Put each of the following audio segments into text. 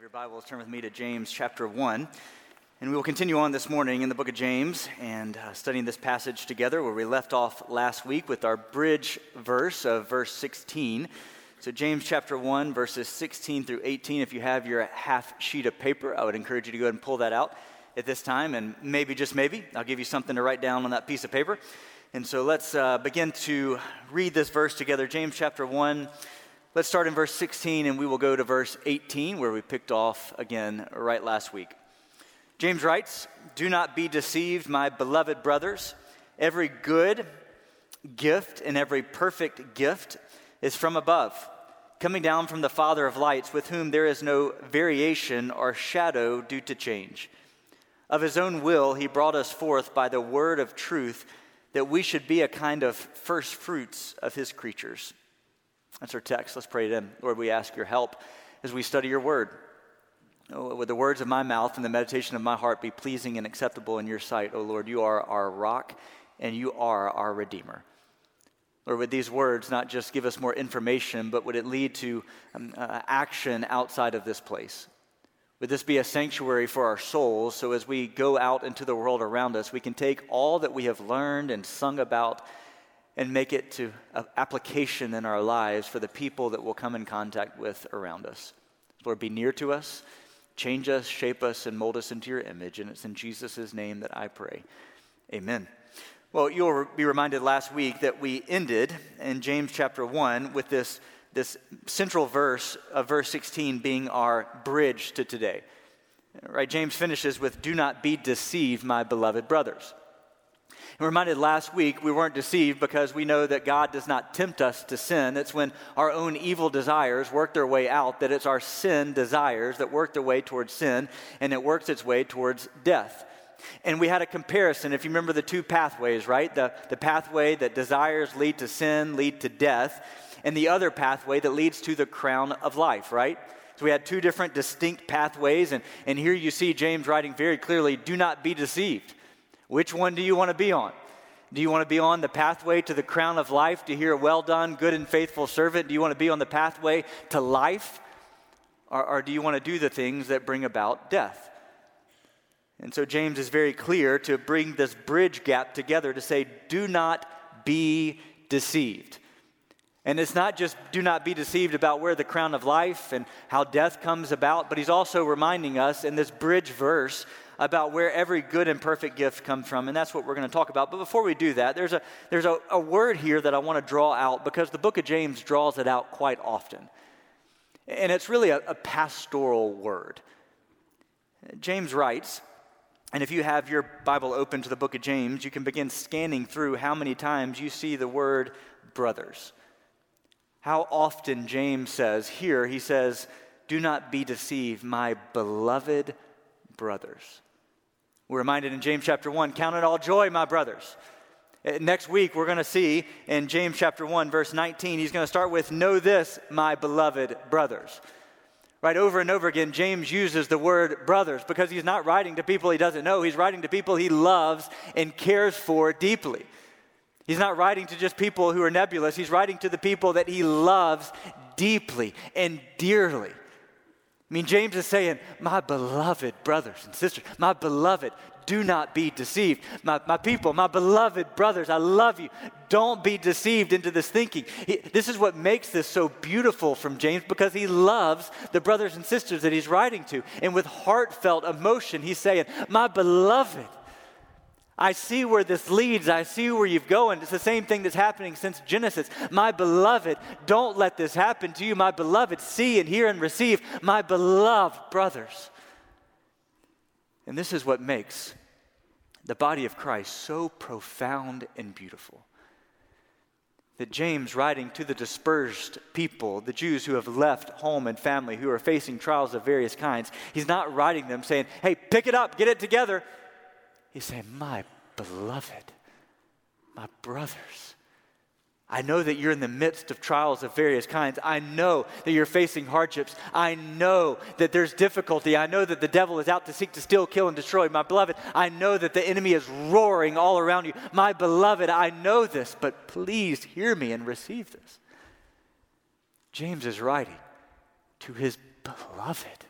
Have your Bibles, turn with me to James chapter 1, and we will continue on this morning in the book of James and studying this passage together where we left off last week with our bridge verse of verse 16. So James chapter 1, verses 16 through 18, if you have your half sheet of paper, I would encourage you to go ahead and pull that out at this time, and maybe, just maybe, I'll give you something to write down on that piece of paper. And so let's begin to read this verse together, James chapter 1. Let's start in verse 16, and we will go to verse 18, where we picked off again right last week. James writes, "Do not be deceived, my beloved brothers. Every good gift and every perfect gift is from above, coming down from the Father of lights, with whom there is no variation or shadow due to change. Of his own will, he brought us forth by the word of truth, that we should be a kind of first fruits of his creatures." That's our text. Let's pray it in. Lord, we ask your help as we study your word. Oh, with the words of my mouth and the meditation of my heart be pleasing and acceptable in your sight, O Lord. You are our rock and you are our Redeemer. Lord, would these words not just give us more information, but would it lead to action outside of this place? Would this be a sanctuary for our souls, so as we go out into the world around us, we can take all that we have learned and sung about and make it to application in our lives for the people that we'll come in contact with around us. Lord, be near to us, change us, shape us, and mold us into your image. And it's in Jesus' name that I pray. Amen. Well, you'll be reminded last week that we ended in James chapter 1 with this central verse of verse 16 being our bridge to today. Right? James finishes with, "Do not be deceived, my beloved brothers." And reminded last week we weren't deceived because we know that God does not tempt us to sin. It's when our own evil desires work their way out that it's our sin desires that work their way towards sin, and it works its way towards death. And we had a comparison, if you remember, the two pathways, right? The pathway that desires lead to sin, lead to death, and the other pathway that leads to the crown of life, right? So we had two different distinct pathways, and here you see James writing very clearly, "Do not be deceived." Which one do you want to be on? Do you want to be on the pathway to the crown of life, to hear, "Well done, good and faithful servant"? Do you want to be on the pathway to life? Or do you want to do the things that bring about death? And so James is very clear to bring this bridge gap together to say, do not be deceived. And it's not just do not be deceived about where the crown of life and how death comes about, but he's also reminding us in this bridge verse about where every good and perfect gift comes from, and that's what we're going to talk about. But before we do that, there's a word here that I want to draw out, because the book of James draws it out quite often. And it's really a pastoral word. James writes, and if you have your Bible open to the book of James, you can begin scanning through how many times you see the word brothers. How often James says here, he says, "Do not be deceived, my beloved brothers." We're reminded in James chapter 1, count it all joy, my brothers. Next week, we're going to see in James chapter 1, verse 19, he's going to start with, "Know this, my beloved brothers." Right, over and over again, James uses the word brothers because he's not writing to people he doesn't know. He's writing to people he loves and cares for deeply. He's not writing to just people who are nebulous. He's writing to the people that he loves deeply and dearly. I mean, James is saying, my beloved brothers and sisters, my beloved, do not be deceived. My people, my beloved brothers, I love you. Don't be deceived into this thinking. This is what makes this so beautiful from James, because he loves the brothers and sisters that he's writing to. And with heartfelt emotion, he's saying, my beloved, I see where this leads. I see where you're going. It's the same thing that's happening since Genesis. My beloved, don't let this happen to you. My beloved, see and hear and receive. My beloved brothers. And this is what makes the body of Christ so profound and beautiful. That James, writing to the dispersed people, the Jews who have left home and family, who are facing trials of various kinds, he's not writing them saying, hey, pick it up, get it together. He's saying, my beloved, my brothers, I know that you're in the midst of trials of various kinds. I know that you're facing hardships. I know that there's difficulty. I know that the devil is out to seek to steal, kill, and destroy. My beloved, I know that the enemy is roaring all around you. My beloved, I know this, but please hear me and receive this. James is writing to his beloved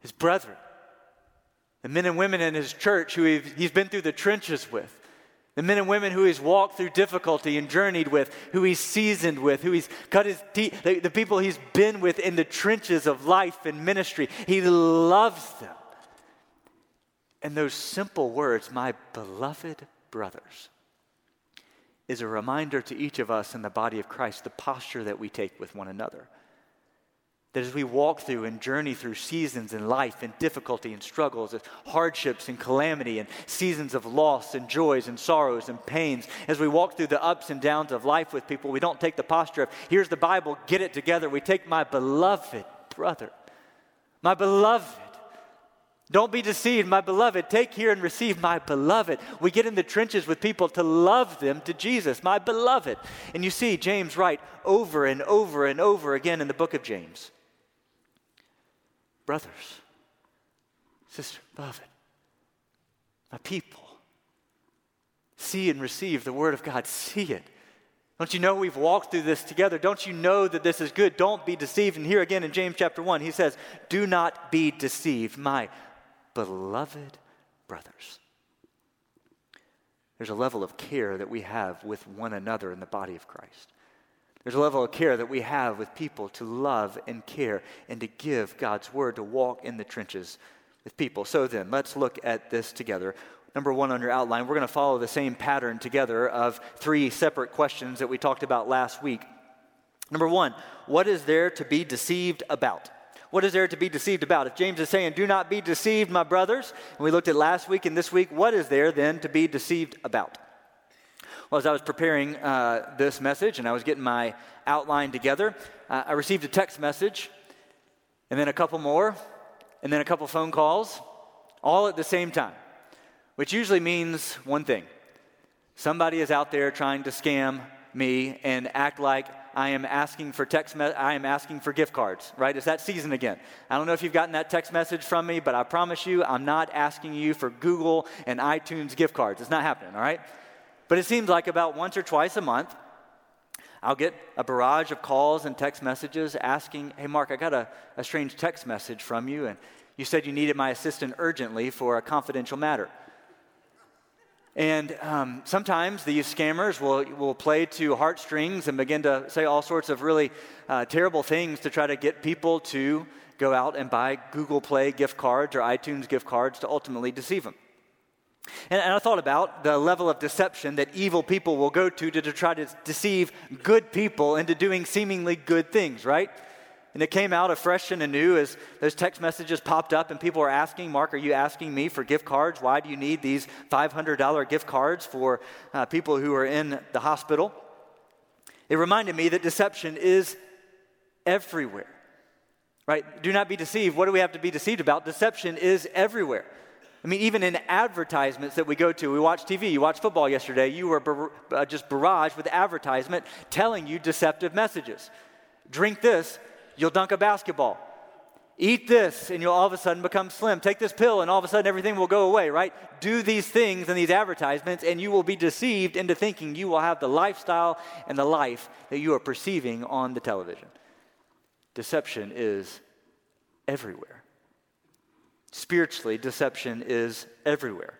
his brethren, the men and women in his church who he's been through the trenches with, the men and women who he's walked through difficulty and journeyed with, who he's seasoned with, who he's cut his teeth, the people he's been with in the trenches of life and ministry. He loves them. And those simple words, my beloved brothers, is a reminder to each of us in the body of Christ, the posture that we take with one another. That as we walk through and journey through seasons in life and difficulty and struggles, and hardships and calamity and seasons of loss and joys and sorrows and pains, as we walk through the ups and downs of life with people, we don't take the posture of, here's the Bible, get it together. We take my beloved brother, my beloved. Don't be deceived, my beloved. Take here and receive my beloved. We get in the trenches with people to love them to Jesus, my beloved. And you see James write over and over and over again in the book of James. Brothers, sisters, beloved, my people, see and receive the word of God. See it. Don't you know we've walked through this together? Don't you know that this is good? Don't be deceived. And here again in James chapter 1, he says, do not be deceived, my beloved brothers. There's a level of care that we have with one another in the body of Christ. There's a level of care that we have with people to love and care and to give God's word, to walk in the trenches with people. So then, let's look at this together. Number one on your outline, we're going to follow the same pattern together of three separate questions that we talked about last week. Number one, what is there to be deceived about? What is there to be deceived about? If James is saying, do not be deceived, my brothers, and we looked at last week and this week, what is there then to be deceived about? Well, as I was preparing this message and I was getting my outline together, I received a text message and then a couple more and then a couple phone calls all at the same time, which usually means one thing. Somebody is out there trying to scam me and act like I am asking for I am asking for gift cards, right? It's that season again. I don't know if you've gotten that text message from me, but I promise you I'm not asking you for Google and iTunes gift cards. It's not happening, all right? But it seems like about once or twice a month, I'll get a barrage of calls and text messages asking, hey, Mark, I got a strange text message from you, and you said you needed my assistant urgently for a confidential matter. And sometimes these scammers will play to heartstrings and begin to say all sorts of really terrible things to try to get people to go out and buy Google Play gift cards or iTunes gift cards to ultimately deceive them. And I thought about the level of deception that evil people will go to try to deceive good people into doing seemingly good things, right? And it came out afresh and anew as those text messages popped up and people were asking, Mark, are you asking me for gift cards? Why do you need these $500 gift cards for people who are in the hospital? It reminded me that deception is everywhere, right? Do not be deceived. What do we have to be deceived about? Deception is everywhere. I mean, even in advertisements that we go to, we watch TV, you watched football yesterday, you were just barraged with advertisement telling you deceptive messages. Drink this, you'll dunk a basketball. Eat this, and you'll all of a sudden become slim. Take this pill, and all of a sudden everything will go away, right? Do these things in these advertisements, and you will be deceived into thinking you will have the lifestyle and the life that you are perceiving on the television. Deception is everywhere. Spiritually, deception is everywhere.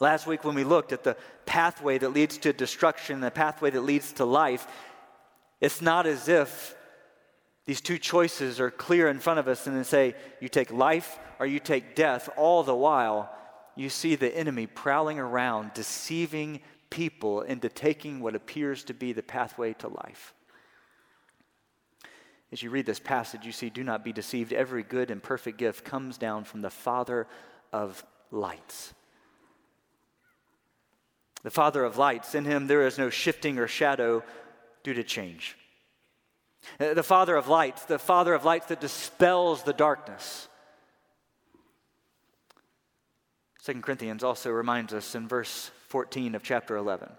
Last week when we looked at the pathway that leads to destruction, the pathway that leads to life, it's not as if these two choices are clear in front of us and they say, you take life or you take death. All the while, you see the enemy prowling around, deceiving people into taking what appears to be the pathway to life. As you read this passage, you see, do not be deceived. Every good and perfect gift comes down from the Father of lights. The Father of lights, in him there is no shifting or shadow due to change. The Father of lights that dispels the darkness. 2 Corinthians also reminds us in verse 14 of chapter 11.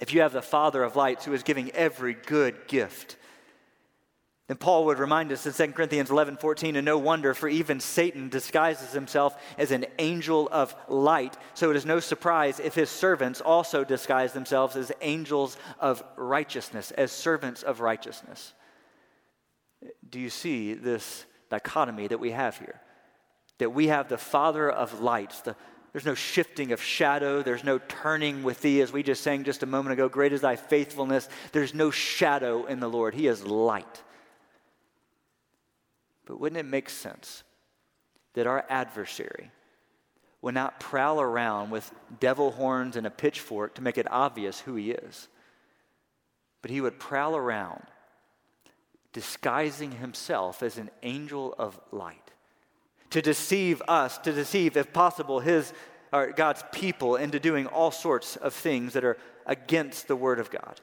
If you have the Father of lights who is giving every good gift, and Paul would remind us in 2 Corinthians 11:14, and no wonder, for even Satan disguises himself as an angel of light. So it is no surprise if his servants also disguise themselves as angels of righteousness, as servants of righteousness. Do you see this dichotomy that we have here? that we have the Father of lights. There's no shifting of shadow. There's no turning with thee, as we just sang just a moment ago. Great is thy faithfulness. There's no shadow in the Lord. He is light. But wouldn't it make sense that our adversary would not prowl around with devil horns and a pitchfork to make it obvious who he is, but he would prowl around disguising himself as an angel of light to deceive us, to deceive, if possible, God's people into doing all sorts of things that are against the Word of God.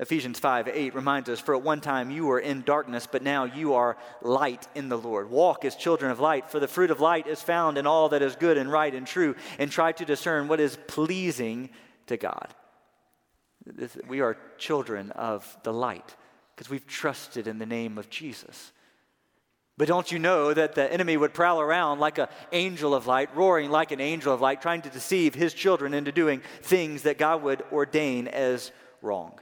Ephesians 5:8 reminds us, for at one time you were in darkness, but now you are light in the Lord. Walk as children of light, for the fruit of light is found in all that is good and right and true, and try to discern what is pleasing to God. We are children of the light because we've trusted in the name of Jesus. But don't you know that the enemy would prowl around like an angel of light, roaring like an angel of light, trying to deceive his children into doing things that God would ordain as wrong?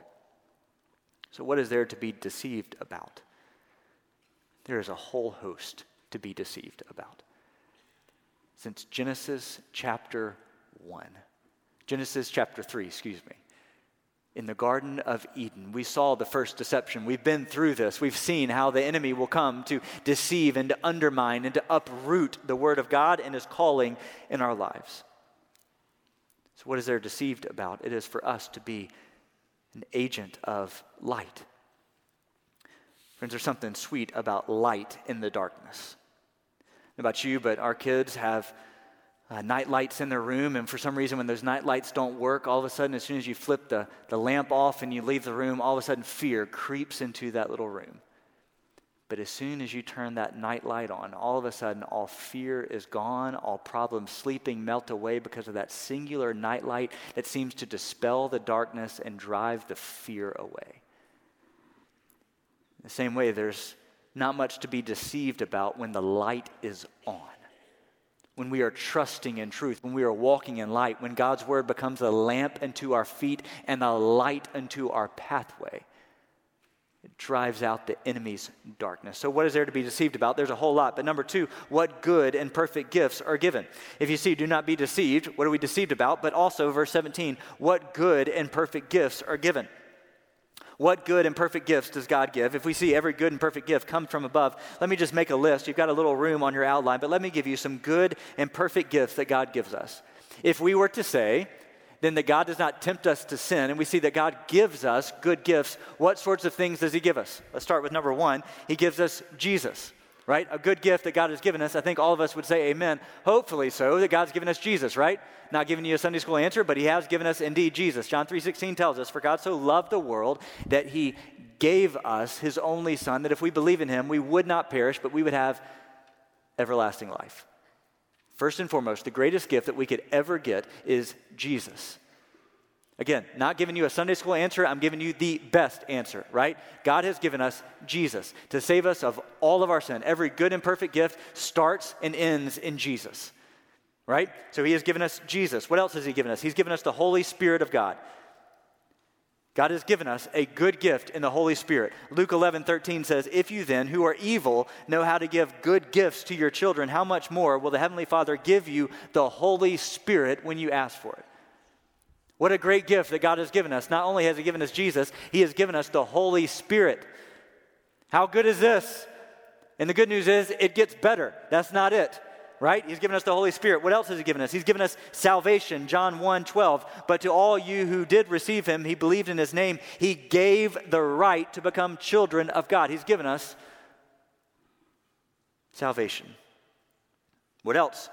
So what is there to be deceived about? There is a whole host to be deceived about. Since Genesis chapter 1, Genesis chapter 3, in the Garden of Eden, we saw the first deception. We've been through this. We've seen how the enemy will come to deceive and to undermine and to uproot the Word of God and His calling in our lives. So what is there deceived about? It is for us to be an agent of light. Friends, there's something sweet about light in the darkness. I don't know about you, but our kids have night lights in their room, and for some reason when those night lights don't work, all of a sudden as soon as you flip the lamp off and you leave the room, all of a sudden fear creeps into that little room. But as soon as you turn that night light on, all of a sudden all fear is gone, all problems sleeping melt away because of that singular night light that seems to dispel the darkness and drive the fear away. The same way, there's not much to be deceived about when the light is on. When we are trusting in truth, when we are walking in light, when God's Word becomes a lamp unto our feet and a light unto our pathway, it drives out the enemy's darkness. So what is there to be deceived about? There's a whole lot. But number two, what good and perfect gifts are given? If you see, do not be deceived, what are we deceived about? But also, verse 17, what good and perfect gifts are given? What good and perfect gifts does God give? If we see every good and perfect gift comes from above, let me just make a list. You've got a little room on your outline, but let me give you some good and perfect gifts that God gives us. If we were to say then that God does not tempt us to sin, and we see that God gives us good gifts, what sorts of things does He give us? Let's start with number one. He gives us Jesus, right? A good gift that God has given us. I think all of us would say amen, hopefully so, that God's given us Jesus, right? Not giving you a Sunday school answer, but He has given us indeed Jesus. John 3:16 tells us, for God so loved the world that He gave us His only Son, that if we believe in Him, we would not perish, but we would have everlasting life. First and foremost, the greatest gift that we could ever get is Jesus. Again, not giving you a Sunday school answer, I'm giving you the best answer, right? God has given us Jesus to save us of all of our sin. Every good and perfect gift starts and ends in Jesus. Right? So He has given us Jesus. What else has He given us? He's given us the Holy Spirit of God. God has given us a good gift in the Holy Spirit. Luke 11:13 says, if you then, who are evil, know how to give good gifts to your children, how much more will the Heavenly Father give you the Holy Spirit when you ask for it? What a great gift that God has given us. Not only has He given us Jesus, He has given us the Holy Spirit. How good is this? And the good news is it gets better. That's not it. Right? He's given us the Holy Spirit. What else has He given us? He's given us salvation, John 1:12. But to all you who did receive Him, He believed in His name, He gave the right to become children of God. He's given us salvation. What else?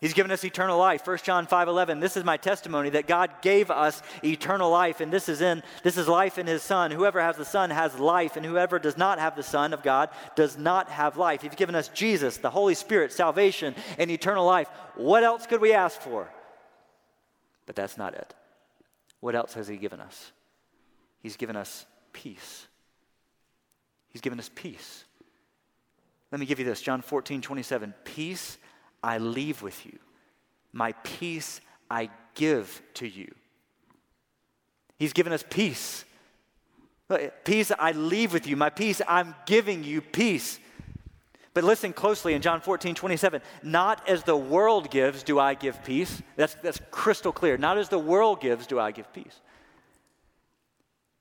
He's given us eternal life. 1 John 5:11, this is my testimony that God gave us eternal life, and this is life in His Son. Whoever has the Son has life, and whoever does not have the Son of God does not have life. He's given us Jesus, the Holy Spirit, salvation, and eternal life. What else could we ask for? But that's not it. What else has He given us? He's given us peace. He's given us peace. Let me give you this, John 14:27, peace I leave with you. My peace I give to you. He's given us peace. Peace I leave with you. My peace I'm giving you, peace. But listen closely in John 14:27, not as the world gives do I give peace. That's crystal clear. Not as the world gives do I give peace.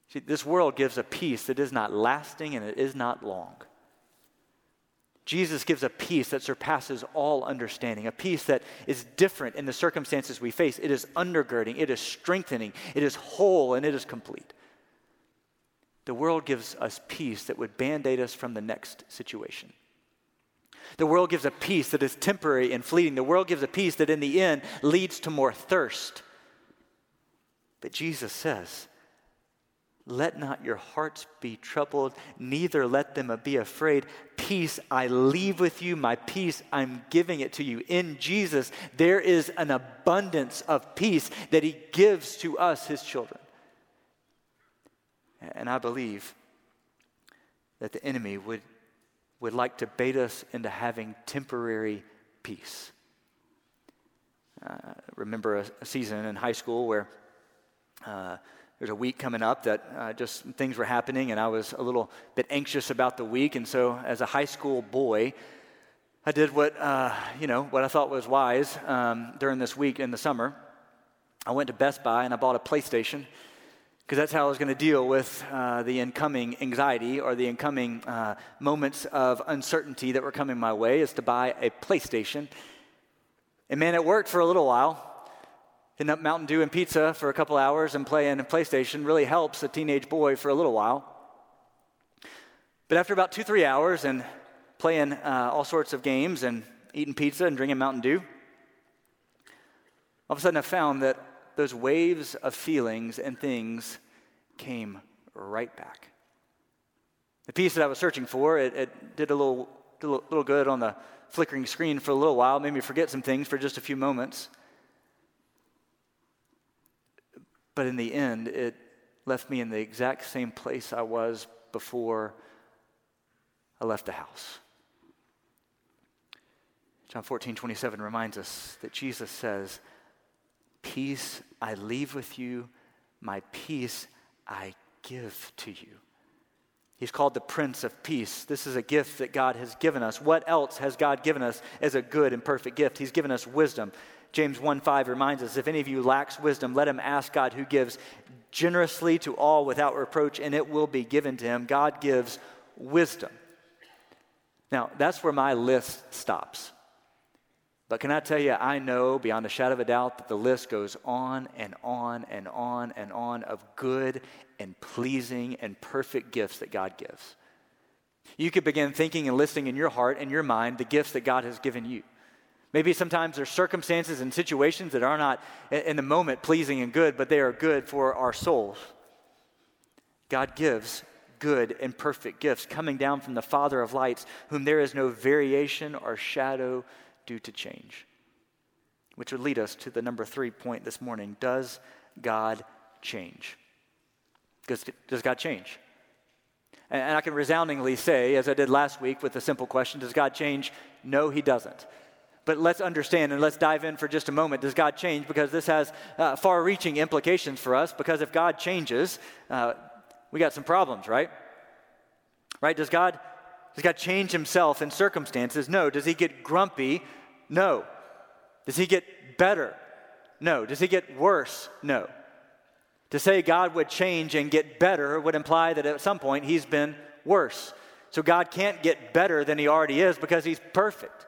See, this world gives a peace that is not lasting and it is not long. Jesus gives a peace that surpasses all understanding, a peace that is different in the circumstances we face. It is undergirding, it is strengthening, it is whole, and it is complete. The world gives us peace that would band-aid us from the next situation. The world gives a peace that is temporary and fleeting. The world gives a peace that in the end leads to more thirst. But Jesus says, let not your hearts be troubled, neither let them be afraid. Peace I leave with you, my peace I'm giving it to you. In Jesus, there is an abundance of peace that he gives to us, his children. And I believe that the enemy would like to bait us into having temporary peace. I remember a season in high school where there's a week coming up that just things were happening, and I was a little bit anxious about the week. And so as a high school boy, I did what I thought was wise during this week in the summer. I went to Best Buy and I bought a PlayStation, because that's how I was going to deal with the incoming anxiety or the incoming moments of uncertainty that were coming my way, is to buy a PlayStation. And man, it worked for a little while. Hitting up Mountain Dew and pizza for a couple hours and playing a PlayStation really helps a teenage boy for a little while. But after about 2-3 hours and playing all sorts of games and eating pizza and drinking Mountain Dew, all of a sudden I found that those waves of feelings and things came right back. The peace that I was searching for, it did a little good on the flickering screen for a little while, made me forget some things for just a few moments. But in the end, it left me in the exact same place I was before I left the house. John 14:27 reminds us that Jesus says, peace I leave with you, my peace I give to you. He's called the Prince of Peace. This is a gift that God has given us. What else has God given us as a good and perfect gift? He's given us wisdom. James 1:5 reminds us, if any of you lacks wisdom, let him ask God, who gives generously to all without reproach, and it will be given to him. God gives wisdom. Now, that's where my list stops. But can I tell you, I know beyond a shadow of a doubt that the list goes on and on and on and on of good and pleasing and perfect gifts that God gives. You could begin thinking and listing in your heart and your mind the gifts that God has given you. Maybe sometimes there's circumstances and situations that are not in the moment pleasing and good, but they are good for our souls. God gives good and perfect gifts coming down from the Father of lights, whom there is no variation or shadow due to change, which would lead us to the number 3 point this morning. Does God change? Does God change? And I can resoundingly say, as I did last week with the simple question, does God change? No, he doesn't. But let's understand and let's dive in for just a moment. Does God change? Because this has far-reaching implications for us, because if God changes, we got some problems, right? Right? Does God change himself in circumstances? No. Does he get grumpy? No. Does he get better? No. Does he get worse? No. To say God would change and get better would imply that at some point he's been worse. So God can't get better than he already is, because he's perfect.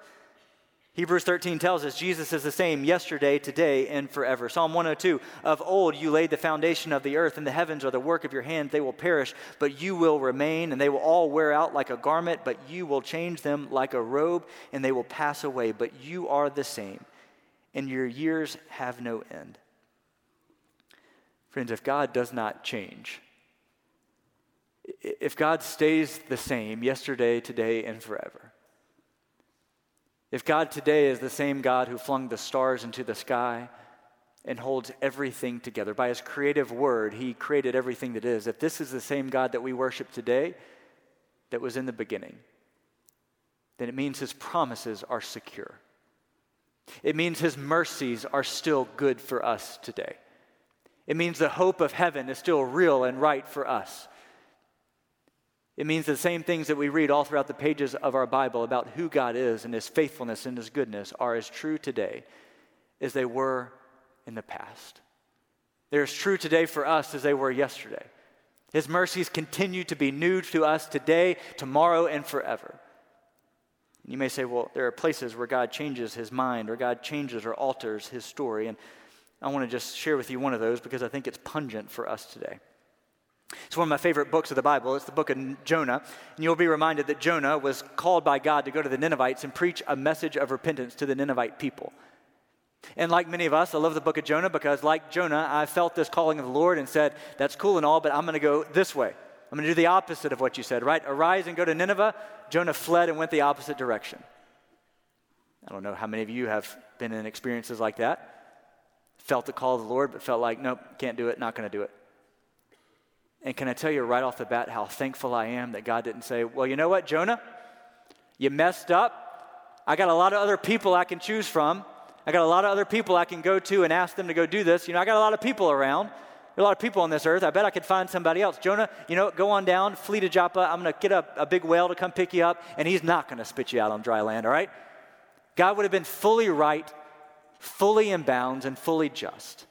Hebrews 13 tells us Jesus is the same yesterday, today, and forever. Psalm 102, of old you laid the foundation of the earth, and the heavens are the work of your hands. They will perish, but you will remain, and they will all wear out like a garment, but you will change them like a robe, and they will pass away. But you are the same, and your years have no end. Friends, if God does not change, if God stays the same yesterday, today, and forever, if God today is the same God who flung the stars into the sky and holds everything together, by his creative word, he created everything that is. If this is the same God that we worship today that was in the beginning, then it means his promises are secure. It means his mercies are still good for us today. It means the hope of heaven is still real and right for us. It means the same things that we read all throughout the pages of our Bible about who God is and his faithfulness and his goodness are as true today as they were in the past. They're as true today for us as they were yesterday. His mercies continue to be new to us today, tomorrow, and forever. You may say, well, there are places where God changes his mind or God changes or alters his story. And I want to just share with you one of those because I think it's pungent for us today. It's one of my favorite books of the Bible. It's the book of Jonah. And you'll be reminded that Jonah was called by God to go to the Ninevites and preach a message of repentance to the Ninevite people. And like many of us, I love the book of Jonah because like Jonah, I felt this calling of the Lord and said, that's cool and all, but I'm going to go this way. I'm going to do the opposite of what you said, right? Arise and go to Nineveh. Jonah fled and went the opposite direction. I don't know how many of you have been in experiences like that. Felt the call of the Lord, but felt like, nope, can't do it, not going to do it. And can I tell you right off the bat how thankful I am that God didn't say, well, you know what, Jonah? You messed up. I got a lot of other people I can choose from. I got a lot of other people I can go to and ask them to go do this. You know, I got a lot of people around. There are a lot of people on this earth. I bet I could find somebody else. Jonah, you know, go on down, flee to Joppa. I'm going to get a big whale to come pick you up, and he's not going to spit you out on dry land, all right? God would have been fully right, fully in bounds, and fully just.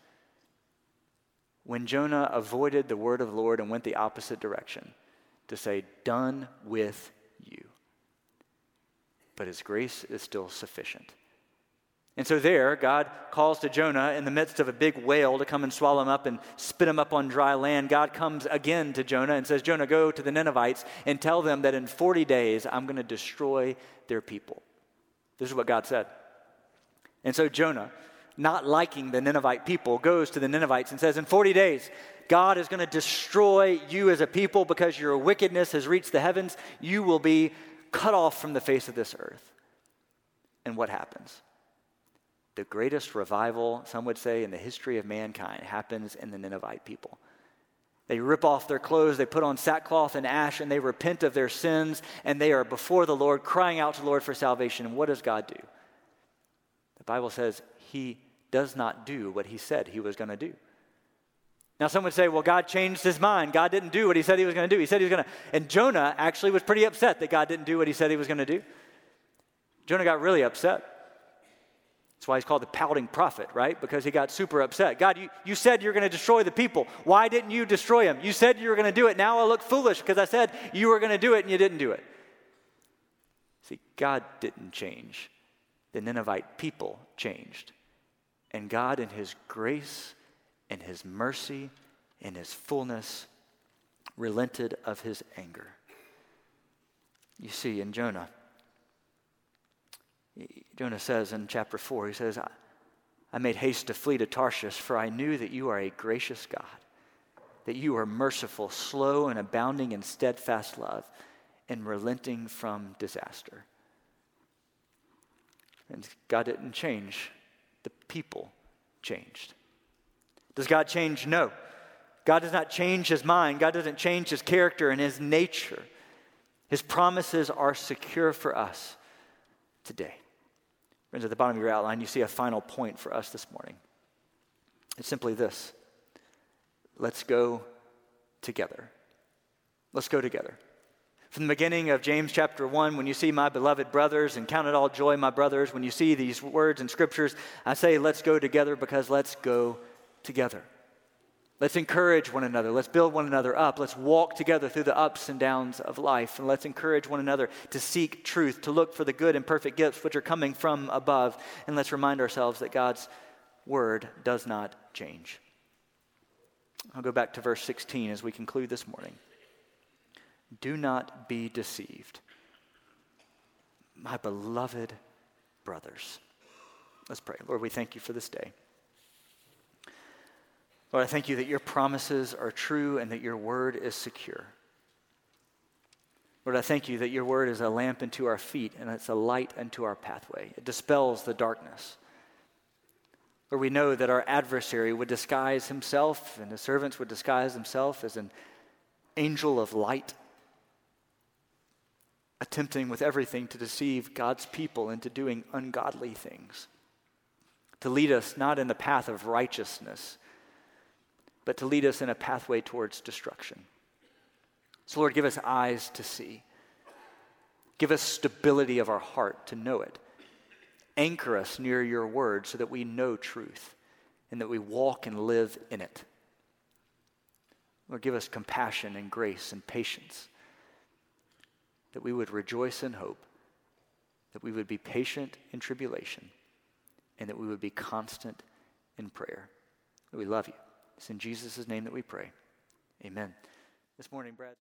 When Jonah avoided the word of the Lord and went the opposite direction to say, done with you. But his grace is still sufficient. And so there, God calls to Jonah in the midst of a big whale to come and swallow him up and spit him up on dry land. God comes again to Jonah and says, Jonah, go to the Ninevites and tell them that in 40 days, I'm going to destroy their people. This is what God said. And so Jonah, not liking the Ninevite people, goes to the Ninevites and says, in 40 days, God is going to destroy you as a people because your wickedness has reached the heavens. You will be cut off from the face of this earth. And what happens? The greatest revival, some would say, in the history of mankind happens in the Ninevite people. They rip off their clothes, they put on sackcloth and ash, and they repent of their sins, and they are before the Lord, crying out to the Lord for salvation. And what does God do? The Bible says he does not do what he said he was going to do. Now, some would say, well, God changed his mind. God didn't do what he said he was going to do. He said he was going to, and Jonah actually was pretty upset that God didn't do what he said he was going to do. Jonah got really upset. That's why he's called the pouting prophet, right? Because he got super upset. God, you said you're going to destroy the people. Why didn't you destroy them? You said you were going to do it. Now I look foolish because I said you were going to do it and you didn't do it. See, God didn't change. The Ninevite people changed. And God in his grace and his mercy and his fullness relented of his anger. You see, in Jonah says in chapter 4, he says, I made haste to flee to Tarshish, for I knew that you are a gracious God, that you are merciful, slow and abounding in steadfast love, and relenting from disaster. And God didn't change. The people changed. Does God change? No. God does not change his mind. God doesn't change his character and his nature. His promises are secure for us today. Friends, at the bottom of your outline, you see a final point for us this morning. It's simply this. Let's go together. Let's go together. From the beginning of James chapter 1, when you see my beloved brothers and count it all joy, my brothers, when you see these words in scriptures, I say let's go together because let's go together. Let's encourage one another. Let's build one another up. Let's walk together through the ups and downs of life. And let's encourage one another to seek truth, to look for the good and perfect gifts which are coming from above. And let's remind ourselves that God's word does not change. I'll go back to verse 16 as we conclude this morning. Do not be deceived, my beloved brothers. Let's pray. Lord, we thank you for this day. Lord, I thank you that your promises are true and that your word is secure. Lord, I thank you that your word is a lamp unto our feet and it's a light unto our pathway. It dispels the darkness. Lord, we know that our adversary would disguise himself and his servants would disguise themselves as an angel of light, attempting with everything to deceive God's people into doing ungodly things, to lead us not in the path of righteousness, but to lead us in a pathway towards destruction. So Lord, give us eyes to see. Give us stability of our heart to know it. Anchor us near your word so that we know truth and that we walk and live in it. Lord, give us compassion and grace and patience, that we would rejoice in hope, that we would be patient in tribulation, and that we would be constant in prayer. We love you. It's in Jesus' name that we pray. Amen. This morning, Brad.